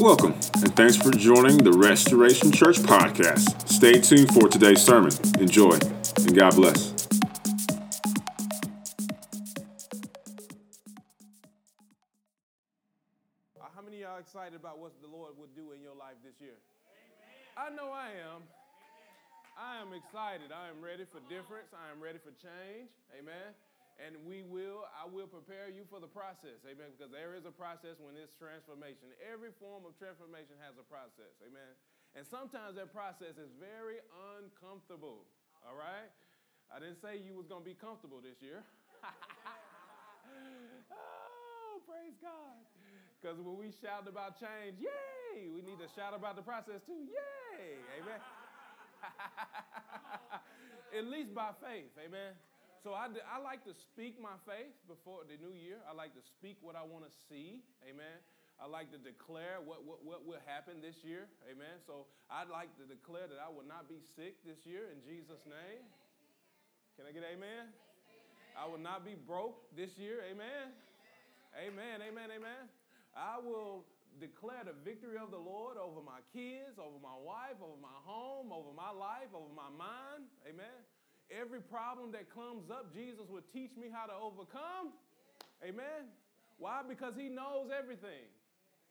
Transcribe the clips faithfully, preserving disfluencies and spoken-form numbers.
Welcome, and thanks for joining the Restoration Church podcast. Stay tuned for today's sermon. Enjoy, and God bless. How many of y'all are excited about what the Lord will do in your life this year? Amen. I know I am. Amen. I am excited. I am ready for difference. I am ready for change. Amen. And we will, I will prepare you for the process, amen, because there is a process when it's transformation. Every form of transformation has a process, amen. And sometimes that process is very uncomfortable, all right? I didn't say you was going to be comfortable this year. Oh, praise God. Because when we shout about change, yay, we need to shout about the process too, yay, amen. At least by faith, amen. So I, I like to speak my faith before the new year. I like to speak what I want to see, amen. I like to declare what, what, what will happen this year, amen. So I'd like to declare that I will not be sick this year in Jesus' name. Can I get amen? I will not be broke this year, amen. Amen, amen, amen. I will declare the victory of the Lord over my kids, over my wife, over my home, over my life, over my mind, amen. Every problem that comes up, Jesus will teach me how to overcome. Amen. Why? Because he knows everything.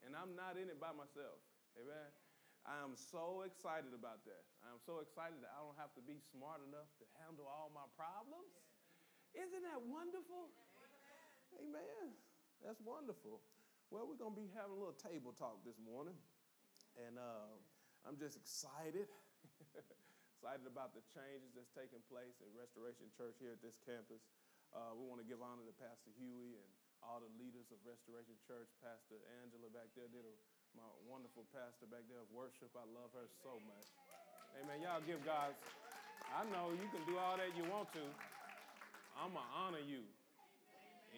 And I'm not in it by myself. Amen. I am so excited about that. I am so excited that I don't have to be smart enough to handle all my problems. Isn't that wonderful? Amen. That's wonderful. Well, we're going to be having a little table talk this morning. And uh, I'm just excited. Excited about the changes that's taking place at Restoration Church here at this campus. Uh, we want to give honor to Pastor Huey and all the leaders of Restoration Church. Pastor Angela back there did a, my wonderful pastor back there of worship. I love her so much. Amen. Y'all give God. I know you can do all that you want to. I'm going to honor you.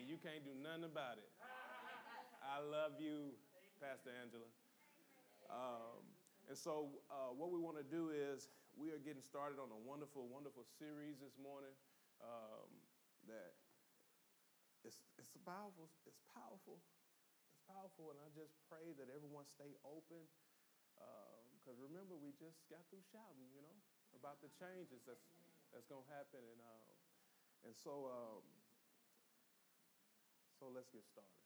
And you can't do nothing about it. I love you, Pastor Angela. Um, and so uh, what we want to do is, we are getting started on a wonderful, wonderful series this morning. Um, that it's it's powerful, it's powerful, it's powerful, and I just pray that everyone stay open. Because um, remember, we just got through shouting, you know, about the changes that's that's gonna happen, and um, and so um, so let's get started.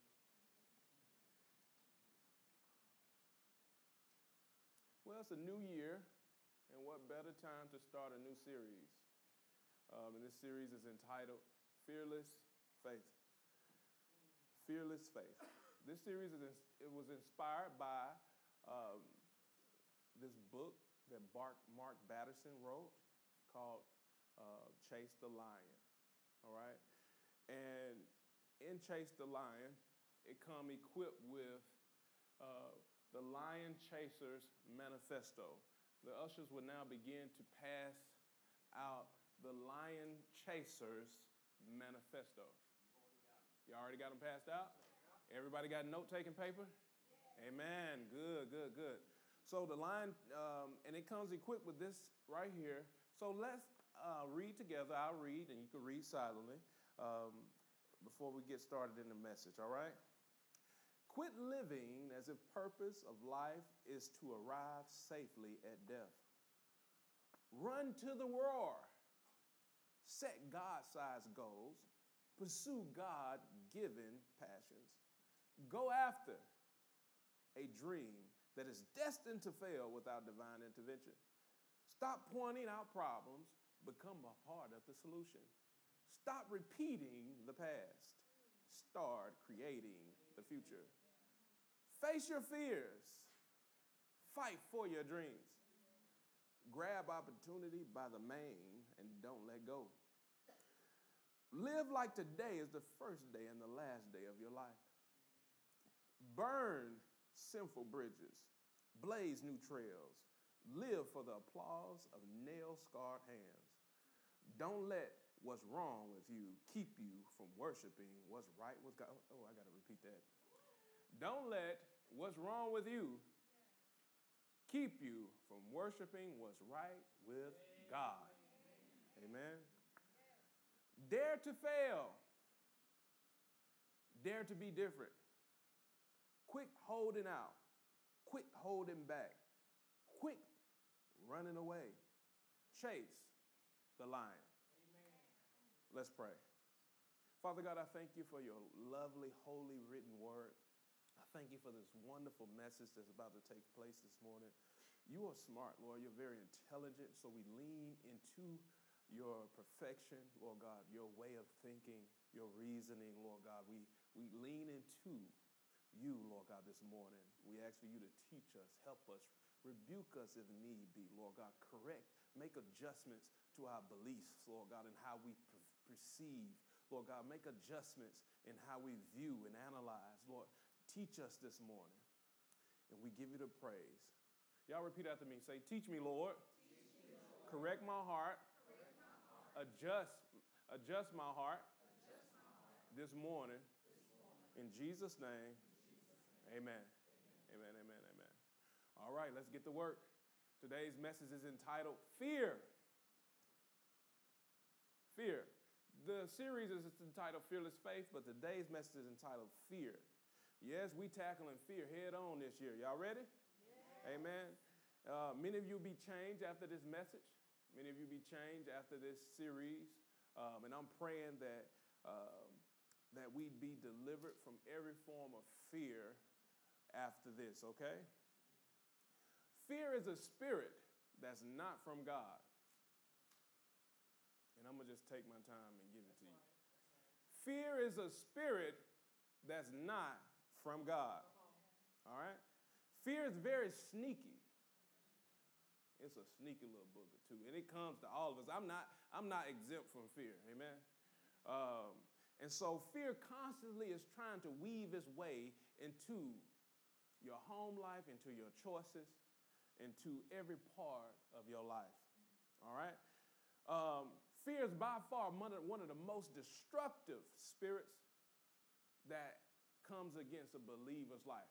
Well, it's a new year. And what better time to start a new series? Um, and this series is entitled Fearless Faith. Fearless Faith. This series, is it was inspired by um, this book that Mark, Mark Batterson wrote called uh, Chase the Lion, all right? And in Chase the Lion, it come equipped with uh, the Lion Chaser's Manifesto. The ushers will now begin to pass out the Lion Chaser's Manifesto. You already got them passed out? Everybody got note-taking paper? Amen. Good, good, good. So the Lion, um, and it comes equipped with this right here. So let's uh, read together. I'll read, and you can read silently um, before we get started in the message, all right? Quit living as if purpose of life is to arrive safely at death. Run to the roar. Set God-sized goals. Pursue God-given passions. Go after a dream that is destined to fail without divine intervention. Stop pointing out problems. Become a part of the solution. Stop repeating the past. Start creating the future. Face your fears. Fight for your dreams. Grab opportunity by the mane and don't let go. Live like today is the first day and the last day of your life. Burn sinful bridges. Blaze new trails. Live for the applause of nail-scarred hands. Don't let what's wrong with you keep you from worshiping what's right with God. Oh, I got to repeat that. Don't let what's wrong with you keep you from worshiping what's right with God. Amen. Dare to fail. Dare to be different. Quit holding out. Quit holding back. Quit running away. Chase the lion. Amen. Let's pray. Father God, I thank you for your lovely, holy, written word. I thank you for this wonderful message that's about to take place this morning. You are smart, Lord. You're very intelligent, so we lean into your perfection, Lord God, your way of thinking, your reasoning, Lord God. We, we lean into you, Lord God, this morning. We ask for you to teach us, help us, rebuke us if need be, Lord God. Correct, make adjustments to our beliefs, Lord God, and how we per- perceive, Lord God. Make adjustments in how we view and analyze, Lord. Teach us this morning, and we give you the praise. Y'all repeat after me. Say, teach me, Lord. Teach me, Lord. Correct my heart. Correct my heart. Adjust, adjust my heart, adjust my heart. This morning. This morning. In Jesus' name. Amen. Amen, amen, amen, amen. All right, let's get to work. Today's message is entitled Fear. Fear. The series is entitled Fearless Faith, but today's message is entitled Fear. Yes, we tackling fear head on this year. Y'all ready? Yeah. Amen. Uh, many of you will be changed after this message. Many of you will be changed after this series. Um, and I'm praying that, uh, that we'd be delivered from every form of fear after this, okay? Fear is a spirit that's not from God. And I'm going to just take my time and give it to you. Fear is a spirit that's not from God. All right? Fear is very sneaky. It's a sneaky little booger, too. And it comes to all of us. I'm not, I'm not exempt from fear. Amen? Um, and so fear constantly is trying to weave its way into your home life, into your choices, into every part of your life, all right? Um, fear is by far one of the most destructive spirits that comes against a believer's life.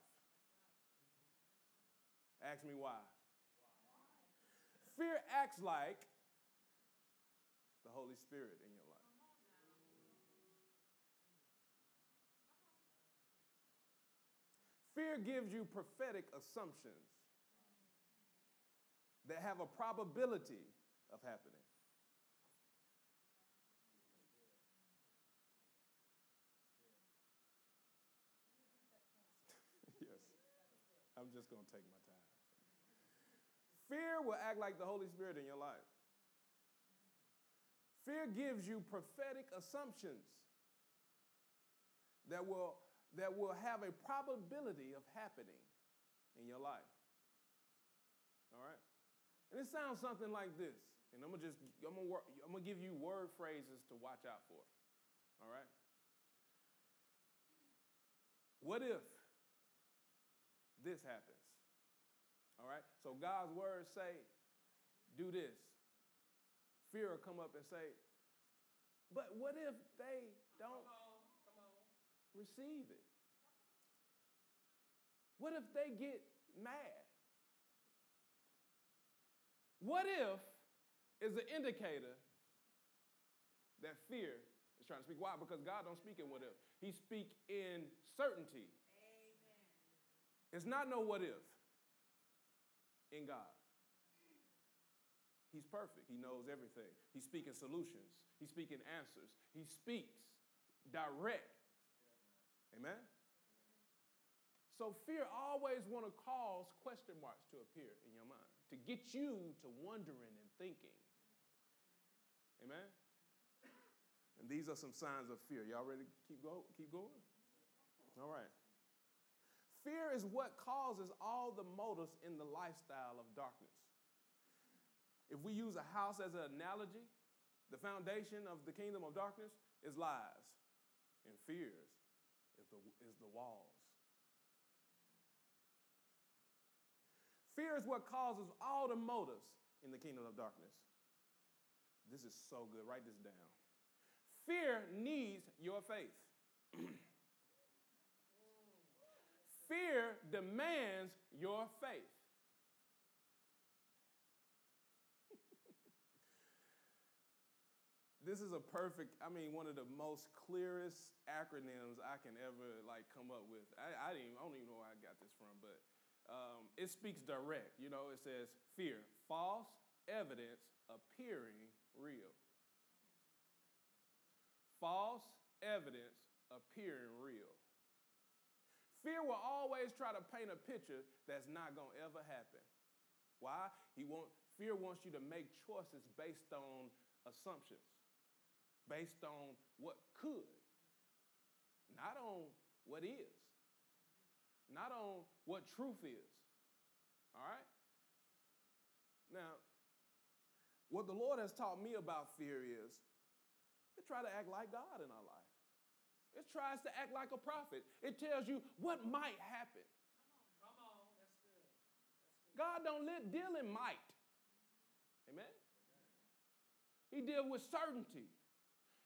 Ask me why. Fear acts like the Holy Spirit in your life. Fear gives you prophetic assumptions that have a probability of happening. Yes, I'm just going to take my time. Fear will act like the Holy Spirit in your life. Fear gives you prophetic assumptions that will, that will have a probability of happening in your life. All right? And it sounds something like this, and I'm gonna just I'm gonna work, I'm gonna give you word phrases to watch out for. All right. What if this happens? All right. So God's words say, "Do this." Fear will come up and say, "But what if they don't come on, come on. receive it? What if they get mad?" What if is an indicator that fear is trying to speak. Why? Because God don't speak in what if. He speak in certainty. Amen. It's not no what if in God. He's perfect. He knows everything. He's speaking solutions. He's speaking answers. He speaks direct. Amen? So fear always want to cause question marks to appear in your mind, to get you to wondering and thinking. Amen? And these are some signs of fear. Y'all ready to keep, go- keep going? All right. Fear is what causes all the motives in the lifestyle of darkness. If we use a house as an analogy, the foundation of the kingdom of darkness is lies and fears is the, is the walls. Fear is what causes all the motives in the kingdom of darkness. This is so good. Write this down. Fear needs your faith. Fear demands your faith. This is a perfect, I mean, one of the most clearest acronyms I can ever, like, come up with. I, I, didn't, I don't even know where I got this from, but... Um, it it speaks direct. You know, it says fear, false evidence appearing real. False evidence appearing real. Fear will always try to paint a picture that's not going to ever happen. Why? He want, fear wants you to make choices based on assumptions, based on what could, not on what is, not on what truth is, all right? Now, what the Lord has taught me about fear is it tries to act like God in our life. It tries to act like a prophet. It tells you what might happen. Come on, come on. That's good. That's good. God don't let deal in might. Amen? He deals with certainty.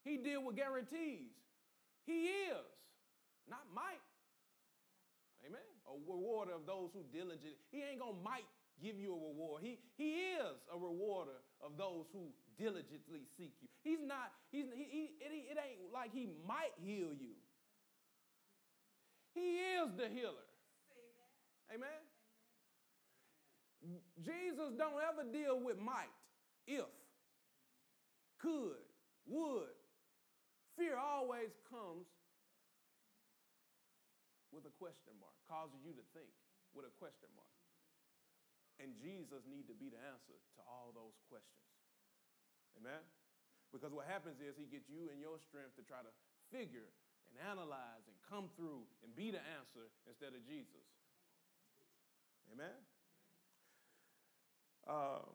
He deals with guarantees. He is, not might. Amen? A rewarder of those who diligently. He ain't going to might give you a reward. He, he is a rewarder of those who diligently seek you. He's not, he's, he, he, it, it ain't like he might heal you. He is the healer. Amen? Amen? Jesus don't ever deal with might, if, could, would. Fear always comes with a question mark, causes you to think with a question mark. And Jesus need to be the answer to all those questions. Amen? Because what happens is he gets you and your strength to try to figure and analyze and come through and be the answer instead of Jesus. Amen? Um,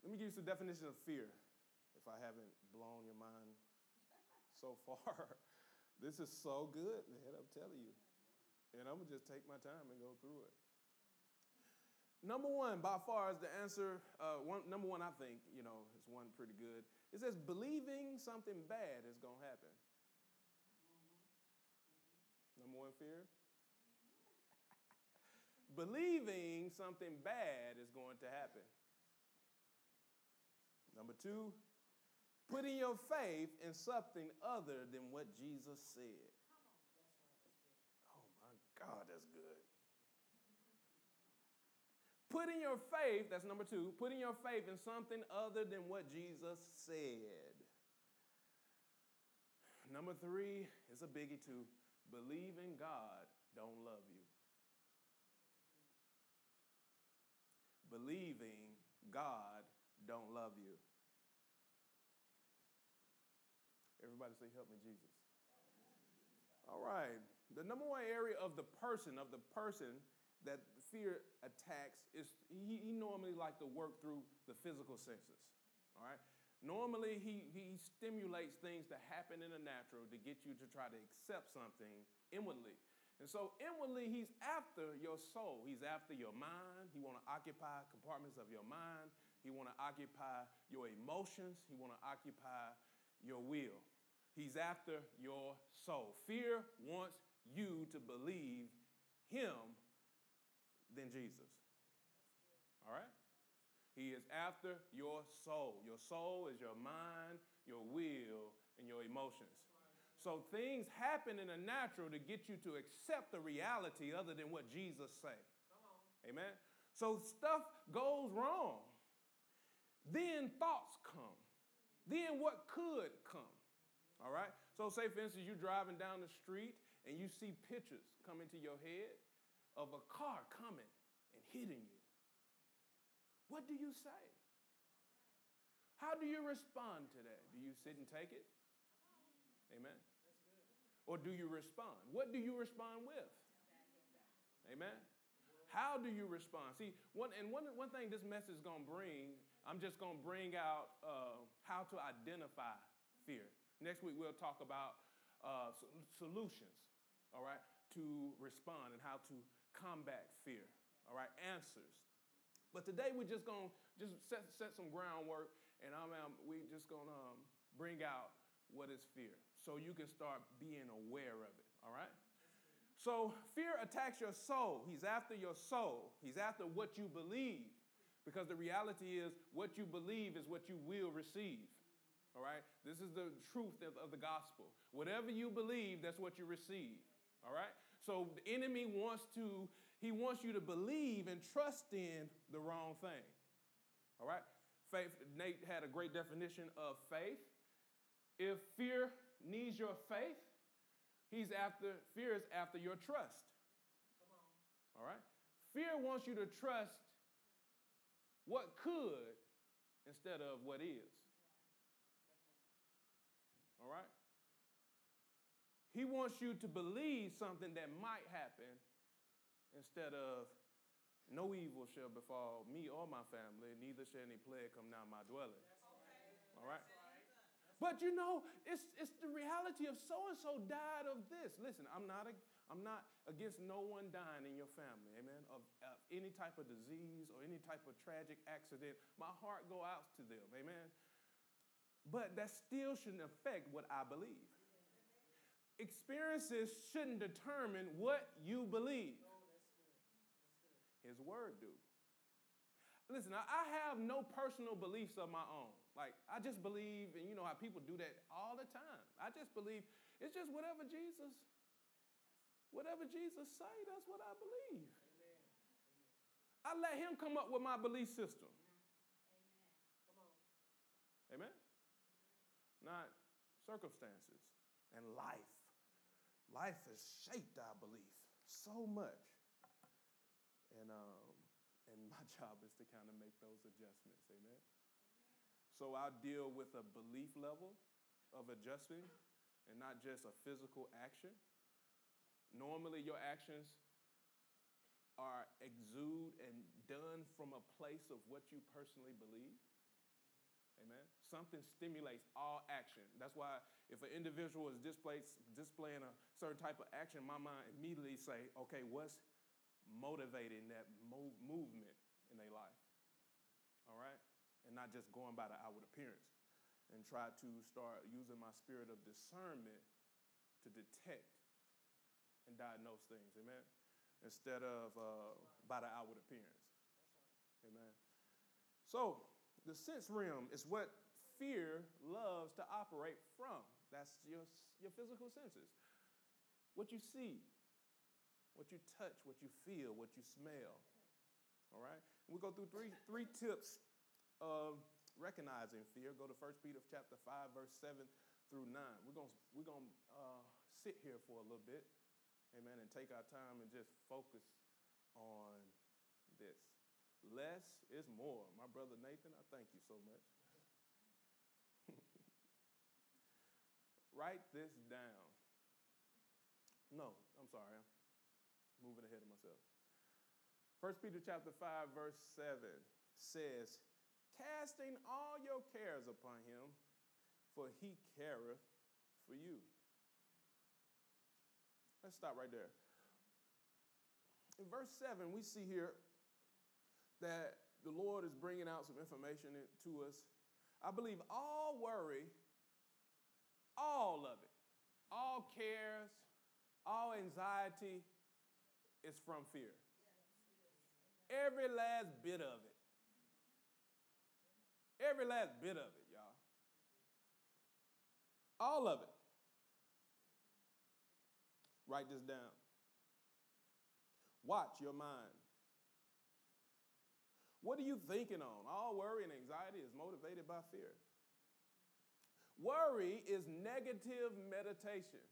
let me give you some definitions of fear, if I haven't blown your mind so far. This is so good, man, I'm telling you. And I'm going to just take my time and go through it. Number one, by far, is the answer. Uh, one, number one, I think, you know, is one pretty good. It says believing something bad is going to happen. Number one fear. Believing something bad is going to happen. Number two, putting your faith in something other than what Jesus said. Oh, my God, that's good. Putting your faith, that's number two, putting your faith in something other than what Jesus said. Number three is a biggie too. Believing God don't love you. Believing God don't love you. Everybody say, help me, Jesus. All right. The number one area of the person, of the person, that fear attacks is he, he normally like to work through the physical senses, all right? Normally he, he stimulates things to happen in the natural to get you to try to accept something inwardly. And so inwardly he's after your soul. He's after your mind. He want to occupy compartments of your mind. He want to occupy your emotions. He want to occupy your will. He's after your soul. Fear wants you to believe him than Jesus. All right? He is after your soul. Your soul is your mind, your will, and your emotions. So things happen in the natural to get you to accept the reality other than what Jesus say. Amen? So stuff goes wrong. Then thoughts come. Then what could come. All right? So say, for instance, you're driving down the street and you see pictures come into your head of a car coming and hitting you. What do you say? How do you respond to that? Do you sit and take it? Amen. Or do you respond? What do you respond with? Amen. How do you respond? See, one and one, one thing this message is going to bring, I'm just going to bring out uh, how to identify fear. Next week we'll talk about uh, solutions, all right, to respond and how to combat fear, all right, answers. But today we're just going to just set, set some groundwork, and I'm, I'm, we're just going to um, bring out what is fear so you can start being aware of it, all right? So fear attacks your soul. He's after your soul. He's after what you believe, because the reality is what you believe is what you will receive, all right? This is the truth of, of the gospel. Whatever you believe, that's what you receive. All right? So the enemy wants to He wants you to believe and trust in the wrong thing. All right? Faith, Nate had a great definition of faith. If fear needs your faith, he's after, fear is after your trust. All right? Fear wants you to trust what could instead of what is. All right? He wants you to believe something that might happen instead of no evil shall befall me or my family, neither shall any plague come down my dwelling. All right? But you know, it's it's the reality of so-and-so died of this. Listen, I'm not a, I'm not against no one dying in your family, amen, of, of any type of disease or any type of tragic accident. My heart go out to them, amen. But that still shouldn't affect what I believe. Experiences shouldn't determine what you believe. His word do. Listen, I have no personal beliefs of my own. Like, I just believe, and you know how people do that all the time. I just believe, it's just whatever Jesus, whatever Jesus say, that's what I believe. Amen. I let him come up with my belief system. Amen. Amen. Not circumstances and life. Life has shaped our belief so much. And um, and my job is to kind of make those adjustments, amen? So I'll deal with a belief level of adjusting and not just a physical action. Normally your actions are exude and done from a place of what you personally believe, amen? Something stimulates all action. That's why if an individual is displaying a certain type of action, my mind immediately say, okay, what's motivating that mo- movement in their life, all right? And not just going by the outward appearance, and try to start using my spirit of discernment to detect and diagnose things, amen, instead of uh, by the outward appearance, amen. So the sense realm is what fear loves to operate from. That's your, your physical senses, what you see, what you touch, what you feel, what you smell, all right? We go through three three tips of recognizing fear. Go to First Peter chapter five, verse seven through nine. We're going we're gonna, uh, sit here for a little bit, amen, and take our time and just focus on this. Less is more. My brother Nathan, I thank you so much. Write this down. No, I'm sorry. I'm moving ahead of myself. First Peter chapter five, verse seven says, casting all your cares upon him, for he careth for you. Let's stop right there. In verse seven, we see here that the Lord is bringing out some information to us. I believe all worry, all of it, all cares, all anxiety, it's from fear. Every last bit of it. Every last bit of it, y'all. All of it. Write this down. Watch your mind. What are you thinking on? All worry and anxiety is motivated by fear. Worry is negative meditation.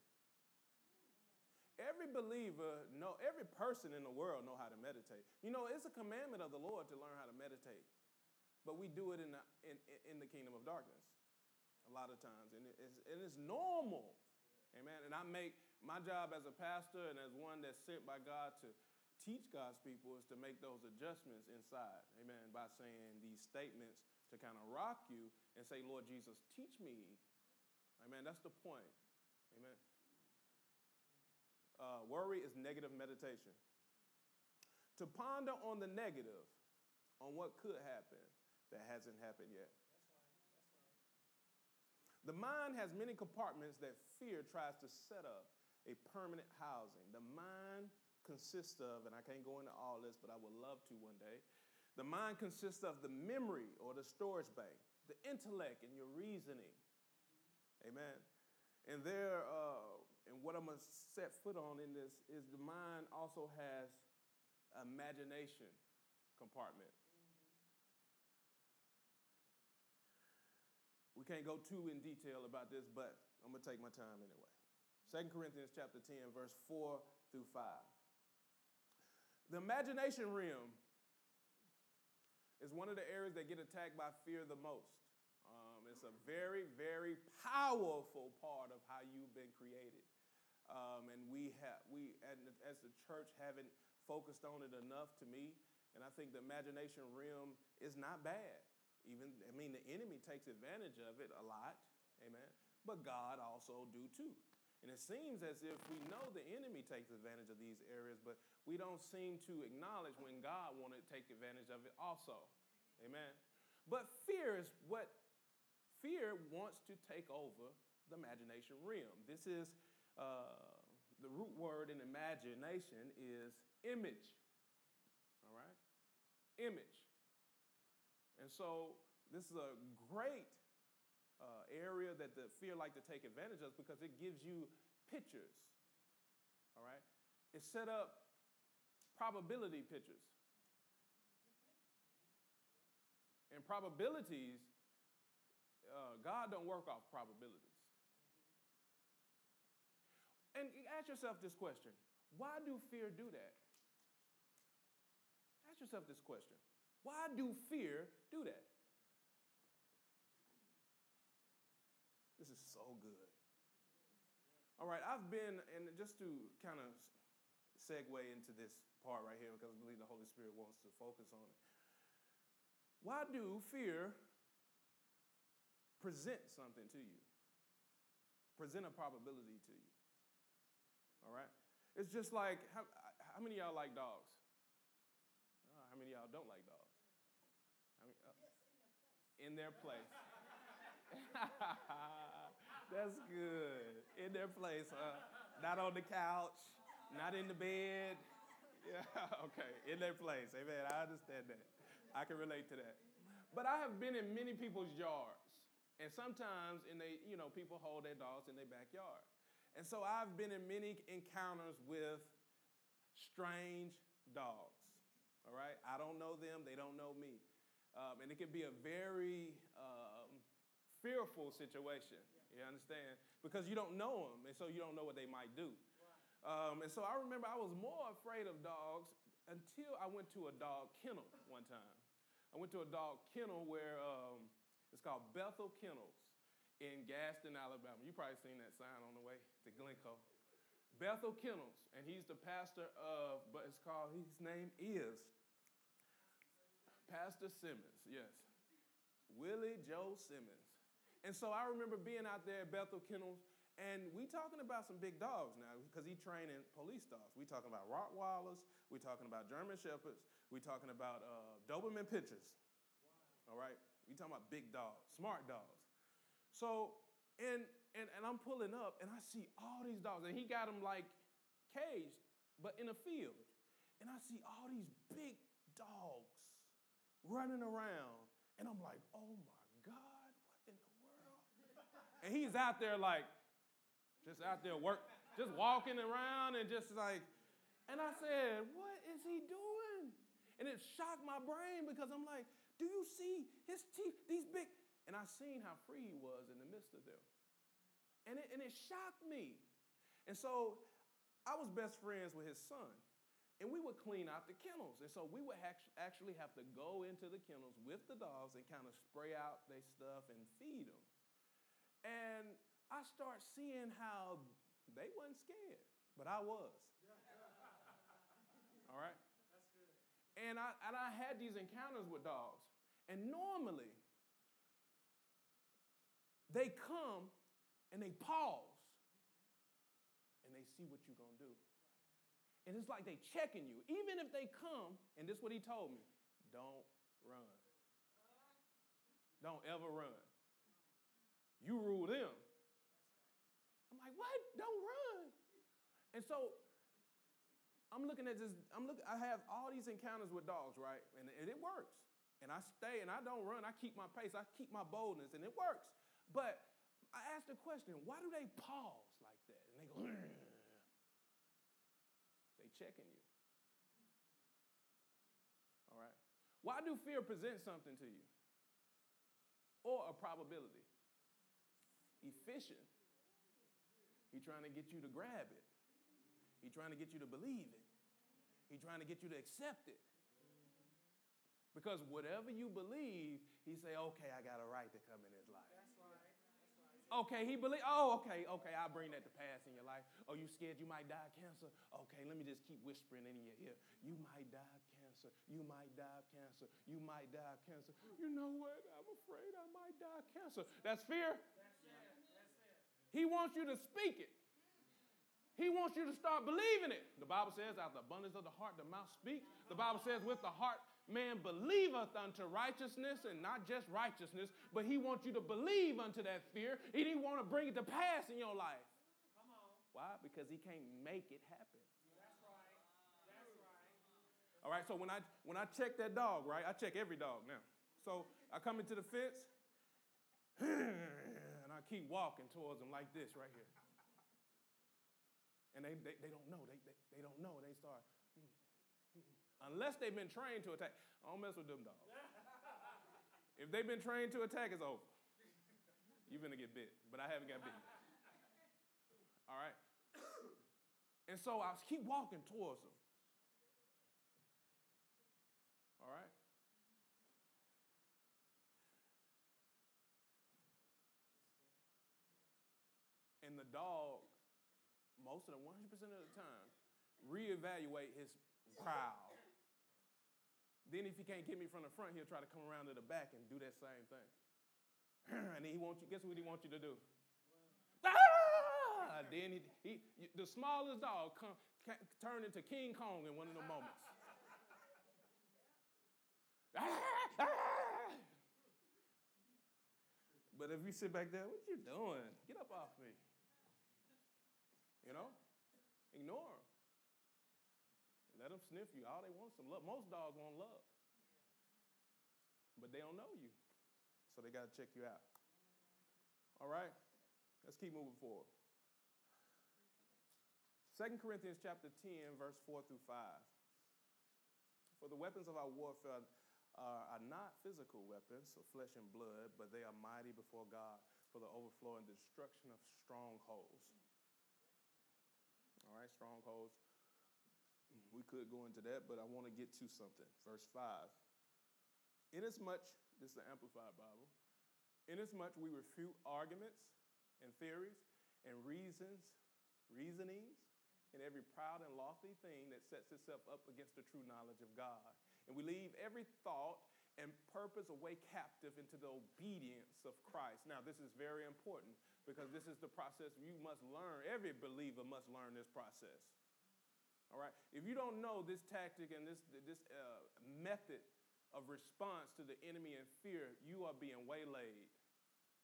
Every believer, know, every person in the world know how to meditate. You know, it's a commandment of the Lord to learn how to meditate. But we do it in the, in, in the kingdom of darkness a lot of times. And it's, and it's normal. Amen. And I make my job as a pastor and as one that's sent by God to teach God's people is to make those adjustments inside. Amen. By saying these statements to kind of rock you and say, Lord Jesus, teach me. Amen. That's the point. Amen. Uh, worry is negative meditation. To ponder on the negative, on what could happen that hasn't happened yet. That's right. That's right. The mind has many compartments that fear tries to set up a permanent housing. The mind consists of, and I can't go into all this, but I would love to one day. The mind consists of the memory or the storage bank, the intellect and your reasoning. Amen. And there, uh, and what I'm going to set foot on in this is the mind also has imagination compartment. We can't go too in detail about this, but I'm going to take my time anyway. Second Corinthians chapter ten, verse four through five. The imagination realm is one of the areas that get attacked by fear the most. Um, it's a very, very powerful part of how you've been created. Um, and we have, we as the church haven't focused on it enough to me. And I think the imagination realm is not bad. Even, I mean, the enemy takes advantage of it a lot. Amen. But God also do too. And it seems as if we know the enemy takes advantage of these areas, but we don't seem to acknowledge when God wanted to take advantage of it also. Amen. But fear is what fear wants to take over the imagination realm. This is uh, the root word in imagination is image. All right? Image. And so this is a great Uh, area that the fear like to take advantage of because it gives you pictures, all right? It set up probability pictures. And probabilities, uh, God don't work off probabilities. And ask yourself this question. Why do fear do that? Ask yourself this question. Why do fear do that? This is so good. All right, I've been, and just to kind of segue into this part right here, because I believe the Holy Spirit wants to focus on it. Why do fear present something to you? Present a probability to you. All right? It's just like, how, how many of y'all like dogs? Uh, how many of y'all don't like dogs? I mean, uh, in their place. That's good. In their place, huh? Not on the couch, not in the bed. Yeah, okay, in their place. Amen, I understand that. I can relate to that. But I have been in many people's yards, and sometimes in they, you know, people hold their dogs in their backyard. And so I've been in many encounters with strange dogs, all right? I don't know them, they don't know me. Um, and it can be a very... Um, fearful situation, you understand? Because you don't know them, and so you don't know what they might do. Um, and so I remember I was more afraid of dogs until I went to a dog kennel one time. I went to a dog kennel where um, it's called Bethel Kennels in Gaston, Alabama. You probably seen that sign on the way to Glencoe. Bethel Kennels, and he's the pastor of, but it's called, his name is Pastor Simmons, yes. Willie Joe Simmons. And so I remember being out there at Bethel Kennels, and we talking about some big dogs now because he training police dogs. We talking about Rottweilers. We talking about German Shepherds. We talking about uh, Doberman Pinschers. All right? We talking about big dogs, smart dogs. So, and, and and I'm pulling up, and I see all these dogs. And he got them, like, caged, but in a field. And I see all these big dogs running around. And I'm like, oh, my God. In the world. And he's out there like, just out there work, just walking around and just like, and I said, what is he doing? And it shocked my brain because I'm like, do you see his teeth, these big, and I seen how free he was in the midst of them. And it, and it shocked me. And so I was best friends with his son. And we would clean out the kennels. And so we would actually have to go into the kennels with the dogs and kind of spray out their stuff and feed them. And I start seeing how they wasn't scared, but I was. All right? That's good. And I, and I had these encounters with dogs. And normally, they come and they pause and they see what you're going to do. And it's like they checking you. Even if they come, and this is what he told me, don't run. Don't ever run. You rule them. I'm like, what? Don't run. And so I'm looking at this, I'm look, I have all these encounters with dogs, right? And, and it works. And I stay and I don't run. I keep my pace. I keep my boldness and it works. But I asked the question, why do they pause like that? And they go, they checking you. Why do fear present something to you? Or a probability? He fishing. He trying to get you to grab it. He trying to get you to believe it. He trying to get you to accept it. Because whatever you believe, he say, okay, I got a right to come in his life. That's right. That's right. Okay, he believe. Oh, okay, okay, I'll bring that to pass in your life. Oh, you scared you might die of cancer? Okay, let me just keep whispering in your ear. You might die of cancer. You might die of cancer. You might die of cancer. You know what? I'm afraid I might die of cancer. That's fear. That's it. That's it. He wants you to speak it. He wants you to start believing it. The Bible says, out of the abundance of the heart, the mouth speaks. The Bible says, with the heart, man believeth unto righteousness, and not just righteousness, but he wants you to believe unto that fear, and he want to bring it to pass in your life. Come on. Why? Because he can't make it happen. That's right. That's right. All right, so when I when I check that dog, right, I check every dog now. So I come into the fence, and I keep walking towards him like this right here. And they, they, they don't know. They, they, they don't know. They start. Unless they've been trained to attack. I don't mess with them dogs. If they've been trained to attack, it's over. You're going to get bit. But I haven't got bit. All right. And so I keep walking towards them. All right. And the dog, most of the one hundred percent of the time, reevaluate his prowl. Then if he can't get me from the front, he'll try to come around to the back and do that same thing. And then he wants you, guess what he wants you to do? Ah! Then he, he, he, the smallest dog come, can, turn into King Kong in one of the moments. Ah! Ah! But if you sit back there, what you doing? Get up off me. You know, ignore them. Let them sniff you. All they want is some love. Most dogs want love. But they don't know you. So they got to check you out. All right? Let's keep moving forward. Second Corinthians chapter ten, verse four through five. For the weapons of our warfare are, are not physical weapons of flesh and blood, but they are mighty before God for the overflow and destruction of strongholds. All right, strongholds. We could go into that, but I want to get to something. Verse five. Inasmuch, this is the Amplified Bible, inasmuch we refute arguments and theories and reasons, reasonings, and every proud and lofty thing that sets itself up against the true knowledge of God. And we leave every thought and purpose away captive into the obedience of Christ. Now, this is very important because this is the process you must learn. Every believer must learn this process. All right? If you don't know this tactic and this, this uh, method of response to the enemy and fear, you are being waylaid.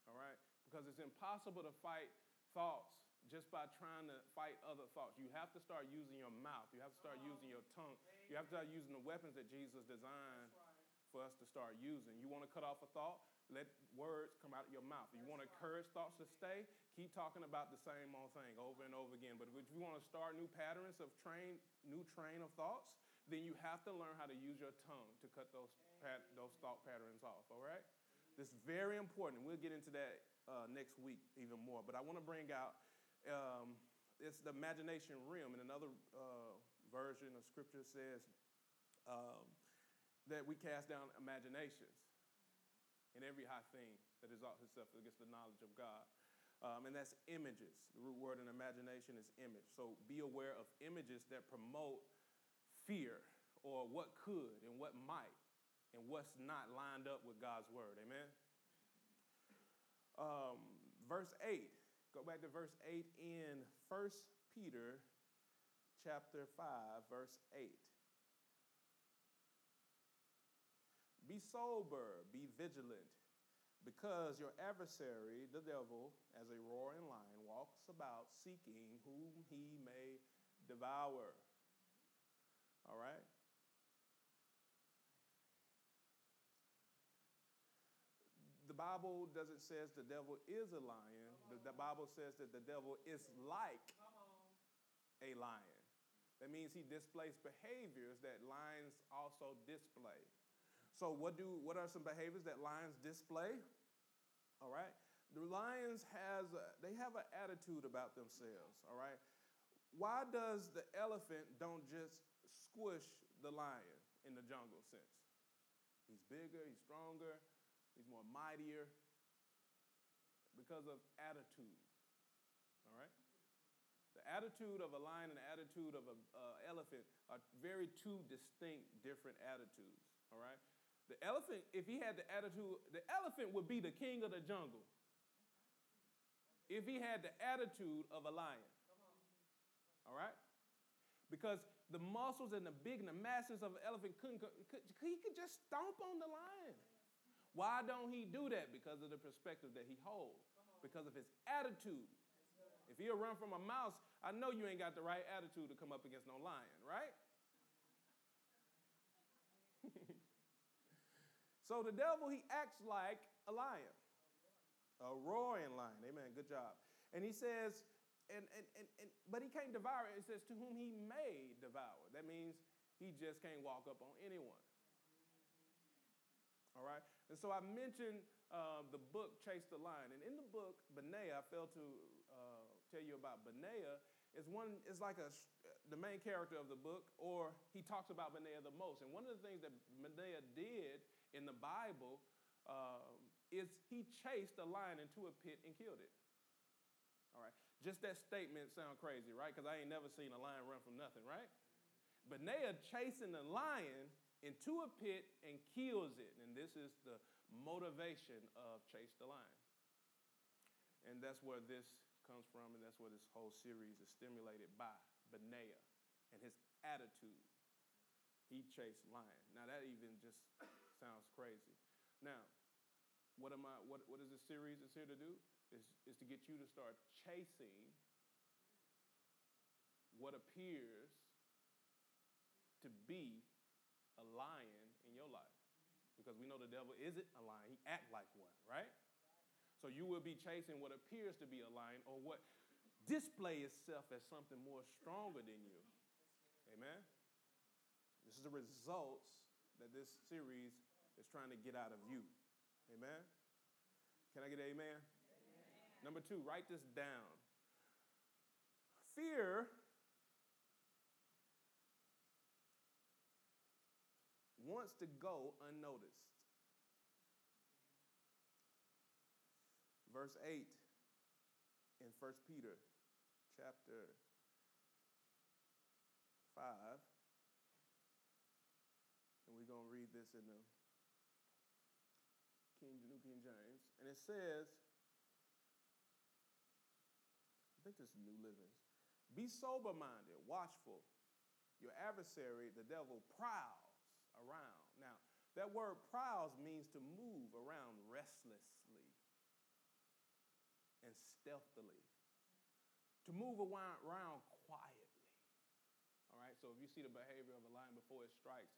All right? Because it's impossible to fight thoughts just by trying to fight other thoughts. You have to start using your mouth. You have to start using your tongue. You have to start using the weapons that Jesus designed for us to start using. You want to cut off a thought? Let words come out of your mouth. If you want to encourage thoughts to stay, keep talking about the same old thing over and over again. But if you want to start new patterns of train, new train of thoughts, then you have to learn how to use your tongue to cut those pat, those thought patterns off, all right? This is very important. We'll get into that uh, next week even more. But I want to bring out, um, it's the imagination realm. And another uh, version of Scripture says, um, that we cast down imaginations and every high thing that exalts itself against the knowledge of God. Um, and that's images. The root word in imagination is image. So be aware of images that promote fear or what could and what might and what's not lined up with God's word. Amen? Um, verse eight. Go back to verse eight in First Peter chapter five, verse eight. Be sober, be vigilant, because your adversary, the devil, as a roaring lion, walks about seeking whom he may devour. All right? The Bible doesn't say the devil is a lion. The, the Bible says that the devil is like a lion. That means he displays behaviors that lions also display. So what do what are some behaviors that lions display? All right. The lions has a, they have an attitude about themselves, all right? Why does the elephant don't just squish the lion in the jungle sense? He's bigger, he's stronger, he's more mightier because of attitude, all right? The attitude of a lion and the attitude of an uh, elephant are very two distinct different attitudes, all right? The elephant, if he had the attitude, the elephant would be the king of the jungle if he had the attitude of a lion, all right? Because the muscles and the big and the masses of an elephant, couldn't, could, he could just stomp on the lion. Why don't he do that? Because of the perspective that he holds, because of his attitude. If he'll run from a mouse, I know you ain't got the right attitude to come up against no lion, right? So the devil, he acts like a lion, a roaring lion. Amen, good job. And he says, and, and, and, and but he can't devour it. It says, to whom he may devour. That means he just can't walk up on anyone. All right? And so I mentioned uh, the book, Chase the Lion. And in the book, Benaiah, I failed to uh, tell you about Benaiah. It's one, it's like a, the main character of the book, or he talks about Benaiah the most. And one of the things that Benaiah did in the Bible uh, is he chased a lion into a pit and killed it. All right, just that statement sound crazy, right? Because I ain't never seen a lion run from nothing, right? Benaiah chasing the lion into a pit and kills it. And this is the motivation of Chase the Lion. And that's where this comes from, and that's where this whole series is stimulated by Benaiah and his attitude. He chased lion. Now that even just sounds crazy. Now, what am I? What what is this series is here to do? Is is to get you to start chasing what appears to be a lion in your life, because we know the devil isn't a lion. He act like one, right? So you will be chasing what appears to be a lion, or what displays itself as something more stronger than you. Amen? This is the results that this series is trying to get out of you. Amen? Can I get an amen? Amen? Number two, write this down. Fear wants to go unnoticed. Verse eight in First Peter chapter five. And we're going to read this in the King, New King James. And it says, I think this is New Living. Be sober-minded, watchful. Your adversary, the devil, prowls around. Now, that word prowls means to move around restlessly and stealthily, to move around quietly. All right, so if you see the behavior of a lion before it strikes,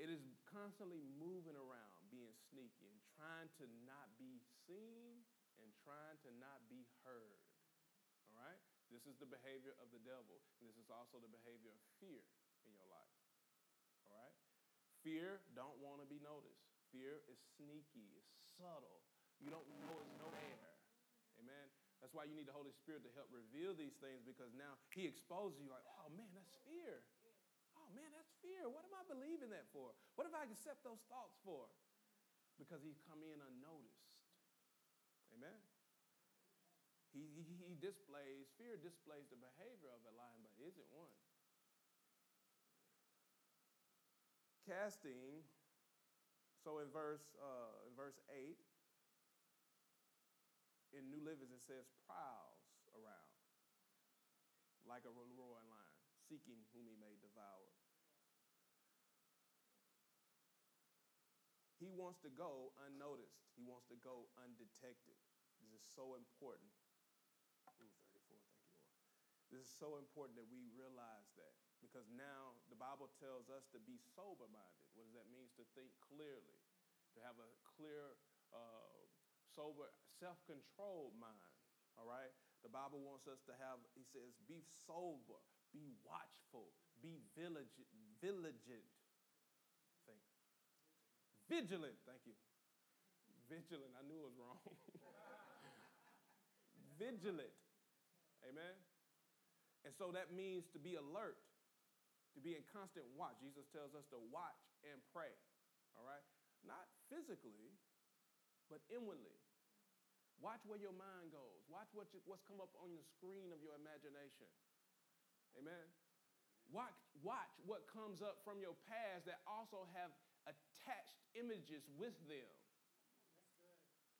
it is constantly moving around, being sneaky, and trying to not be seen and trying to not be heard, all right? This is the behavior of the devil, and this is also the behavior of fear in your life, all right? Fear don't want to be noticed. Fear is sneaky, it's subtle. You don't know it's nowhere, amen? That's why you need the Holy Spirit to help reveal these things, because now he exposes you like, oh, man, that's fear. Oh, man, that's fear. What am I believing that for? What if I accept those thoughts for? Because he come in unnoticed. Amen? He, he, he displays, fear displays the behavior of a lion, but isn't one. Casting, so in verse, uh, in verse eight, in New Living, it says prowls around like a roaring lion, seeking whom he may devour. He wants to go unnoticed. He wants to go undetected. This is so important. Ooh, thirty-four, thank you, Lord. This is so important that we realize that, because now the Bible tells us to be sober-minded. What does that mean? To think clearly, to have a clear, uh, sober, self-controlled mind, all right? The Bible wants us to have, he says, be sober, be watchful, be vigilant. Think. vigilant. Thank you. Vigilant. I knew it was wrong. Vigilant. Amen. And so that means to be alert, to be in constant watch. Jesus tells us to watch and pray, all right? Not physically, but inwardly. Watch where your mind goes. Watch what you, what's come up on the screen of your imagination. Amen? Watch, watch what comes up from your past that also have attached images with them.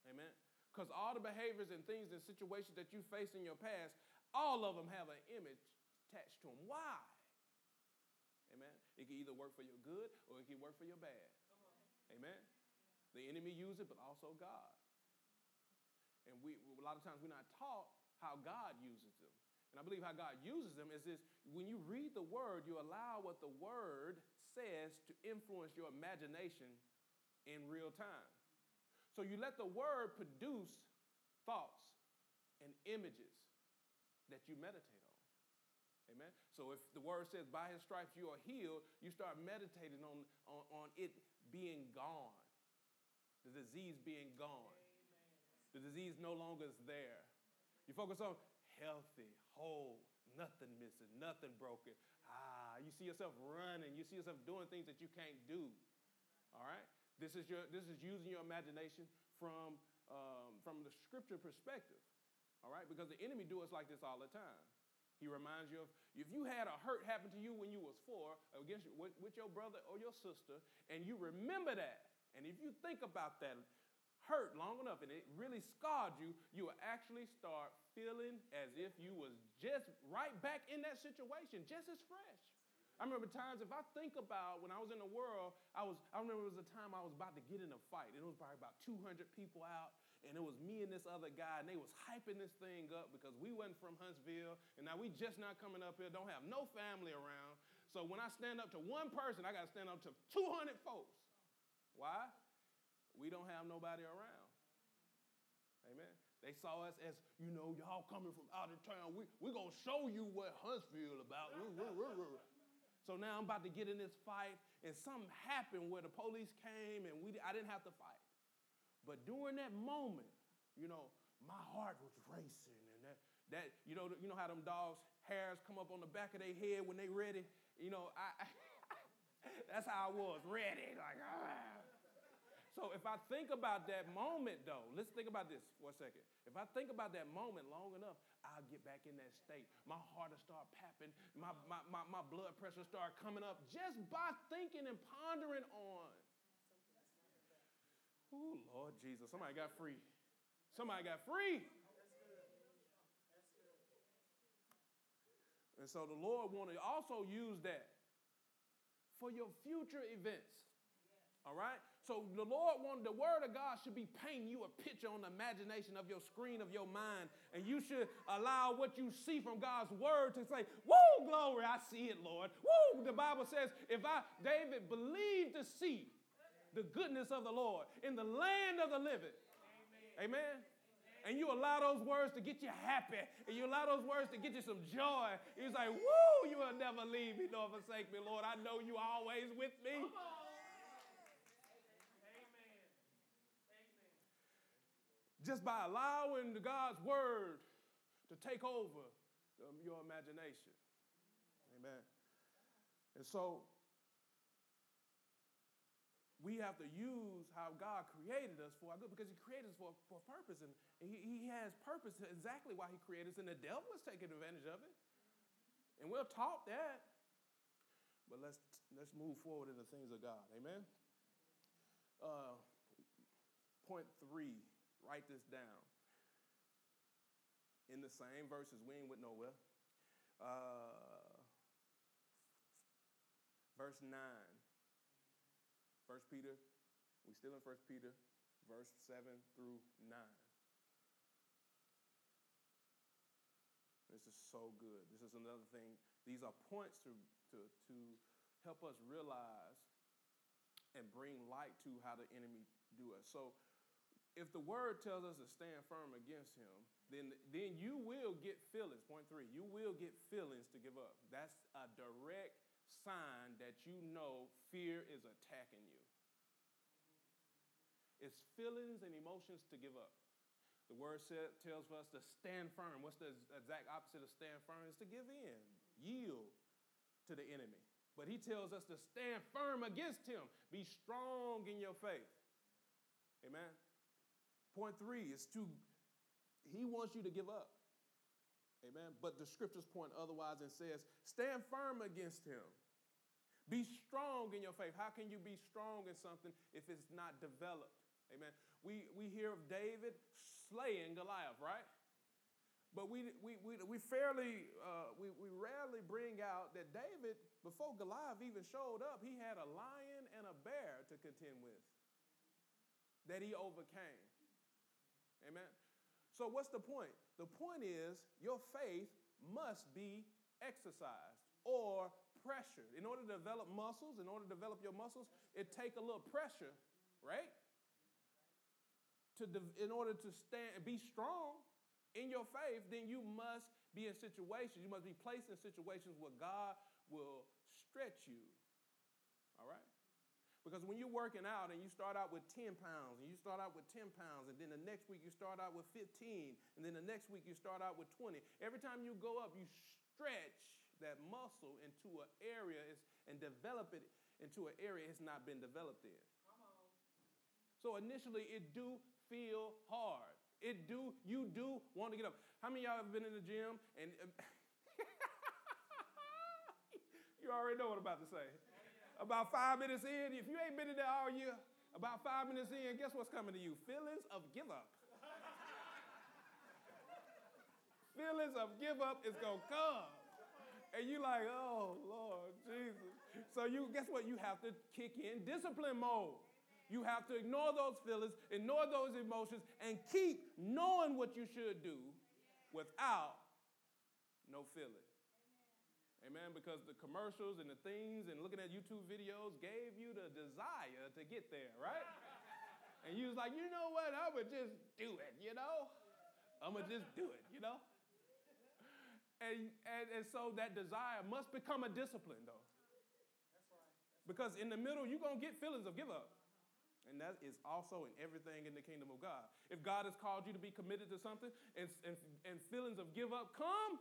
Amen? Because all the behaviors and things and situations that you faced in your past, all of them have an image attached to them. Why? Amen? It can either work for your good or it can work for your bad. Amen? The enemy uses it, but also God. And we a lot of times we're not taught how God uses them. And I believe how God uses them is this. When you read the Word, you allow what the Word says to influence your imagination in real time. So you let the Word produce thoughts and images that you meditate on. Amen? So if the Word says, by His stripes you are healed, you start meditating on, on, on it being gone, the disease being gone. The disease no longer is there. You focus on healthy, whole, nothing missing, nothing broken. Ah, you see yourself running. You see yourself doing things that you can't do. All right? This is your. This is using your imagination from, um, from the Scripture perspective. All right? Because the enemy do us like this all the time. He reminds you of, if you had a hurt happen to you when you was four, against you, with, with your brother or your sister, and you remember that, and if you think about that, hurt long enough and it really scarred you, you will actually start feeling as if you was just right back in that situation, just as fresh. I remember times, if I think about when I was in the world, I was I remember it was a time I was about to get in a fight, and it was probably about two hundred people out, and it was me and this other guy, and they was hyping this thing up because we wasn't from Huntsville, and now we just not coming up here, don't have no family around. So when I stand up to one person, I got to stand up to two hundred folks. Why? We don't have nobody around. Amen. They saw us as, you know, y'all coming from out of town. We're we going to show you what Huntsville about. So now I'm about to get in this fight, and something happened where the police came, and we I didn't have to fight. But during that moment, you know, my heart was racing. And that, that you know you know how them dogs' hairs come up on the back of their head when they ready? You know, I, I that's how I was, ready. Like, ah. So if I think about that moment, though, let's think about this for a second. If I think about that moment long enough, I'll get back in that state. My heart will start popping. My, my, my, my blood pressure will start coming up just by thinking and pondering on. Ooh, Lord Jesus. Somebody got free. Somebody got free. And so the Lord wanted to also use that for your future events. All right? So the Lord wanted, the Word of God should be painting you a picture on the imagination of your screen of your mind. And you should allow what you see from God's Word to say, woo, glory, I see it, Lord. Woo, the Bible says, if I, David, believed to see the goodness of the Lord in the land of the living. Amen. Amen. And you allow those words to get you happy. And you allow those words to get you some joy. He's like, woo, you will never leave me nor forsake me, Lord. I know you are always with me. Come on. Just by allowing God's Word to take over your imagination. Amen. And so we have to use how God created us for our good, because He created us for, for a purpose. And he, he has purpose exactly why He created us. And the devil is taking advantage of it. And we're taught that. But let's, let's move forward in the things of God. Amen. Uh, point three. Write this down. In the same verses, we ain't went nowhere. Uh, verse nine. First Peter, we still in First Peter, verse seven through nine. This is so good. This is another thing. These are points to, to, to help us realize and bring light to how the enemy do us. So, if the Word tells us to stand firm against him, then, then you will get feelings. Point three, you will get feelings to give up. That's a direct sign that you know fear is attacking you. It's feelings and emotions to give up. The word said, tells us to stand firm. What's the exact opposite of stand firm? Is to give in, yield to the enemy. But he tells us to stand firm against him. Be strong in your faith. Amen. Point three is to, he wants you to give up. Amen. But the scriptures point otherwise and says, stand firm against him. Be strong in your faith. How can you be strong in something if it's not developed? Amen. We we hear of David slaying Goliath, right? But we we we we fairly uh, we we rarely bring out that David, before Goliath even showed up, he had a lion and a bear to contend with that he overcame. Amen. So what's the point? The point is your faith must be exercised or pressured. In order to develop muscles, in order to develop your muscles, it take a little pressure, right? To de- in order to stand, be strong in your faith, then you must be in situations. You must be placed in situations where God will stretch you. All right? Because when you're working out and you start out with ten pounds, and you start out with ten pounds, and then the next week you start out with fifteen, and then the next week you start out with twenty. Every time you go up, you stretch that muscle into an area and develop it into an area it's not been developed in. Come on. So initially, it do feel hard. It do, you do want to get up. How many of y'all have been in the gym and you already know what I'm about to say. About five minutes in, if you ain't been in there all year, about five minutes in, guess what's coming to you? Feelings of give up. Feelings of give up is going to come. And you like, oh, Lord, Jesus. So you guess what? You have to kick in discipline mode. You have to ignore those feelings, ignore those emotions, and keep knowing what you should do without no feeling. Amen, because the commercials and the things and looking at YouTube videos gave you the desire to get there, right? And you was like, you know what, I'm going to just do it, you know? I'm going to just do it, you know? And, and and so that desire must become a discipline, though. That's right. Because in the middle, you're going to get feelings of give up. And that is also in everything in the kingdom of God. If God has called you to be committed to something and, and, and feelings of give up come,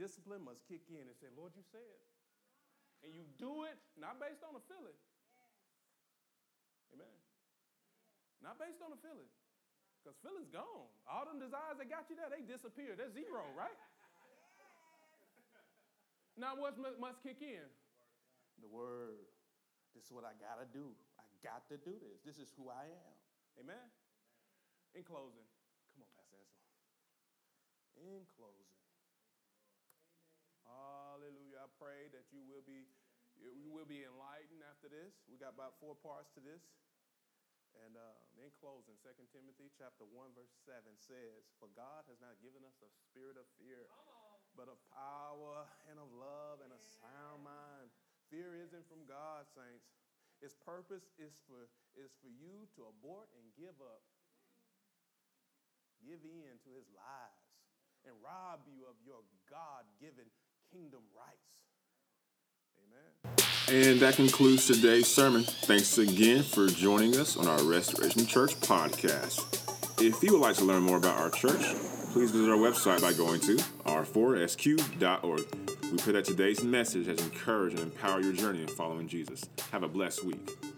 discipline must kick in and say, Lord, you said. And you do it not based on a feeling. Amen. Not based on a feeling. Because feeling's gone. All them desires that got you there, they disappeared. They're zero, right? Now what must, must kick in? The word. This is what I got to do. I got to do this. This is who I am. Amen? In closing. Come on, Pastor Anselm. In closing. Hallelujah. I pray that you will be you will be enlightened after this. We got about four parts to this. And uh, in closing, Second Timothy chapter one, verse seven says, for God has not given us a spirit of fear, but of power and of love and a sound mind. Fear isn't from God, saints. Its purpose is for, is for you to abort and give up. Give in to his lies and rob you of your God-given kingdom rights. Amen. And that concludes today's sermon. Thanks again for joining us on our Restoration Church podcast. If you would like to learn more about our church, please visit our website by going to r four s q dot org. We pray that today's message has encouraged and empowered your journey in following Jesus. Have a blessed week.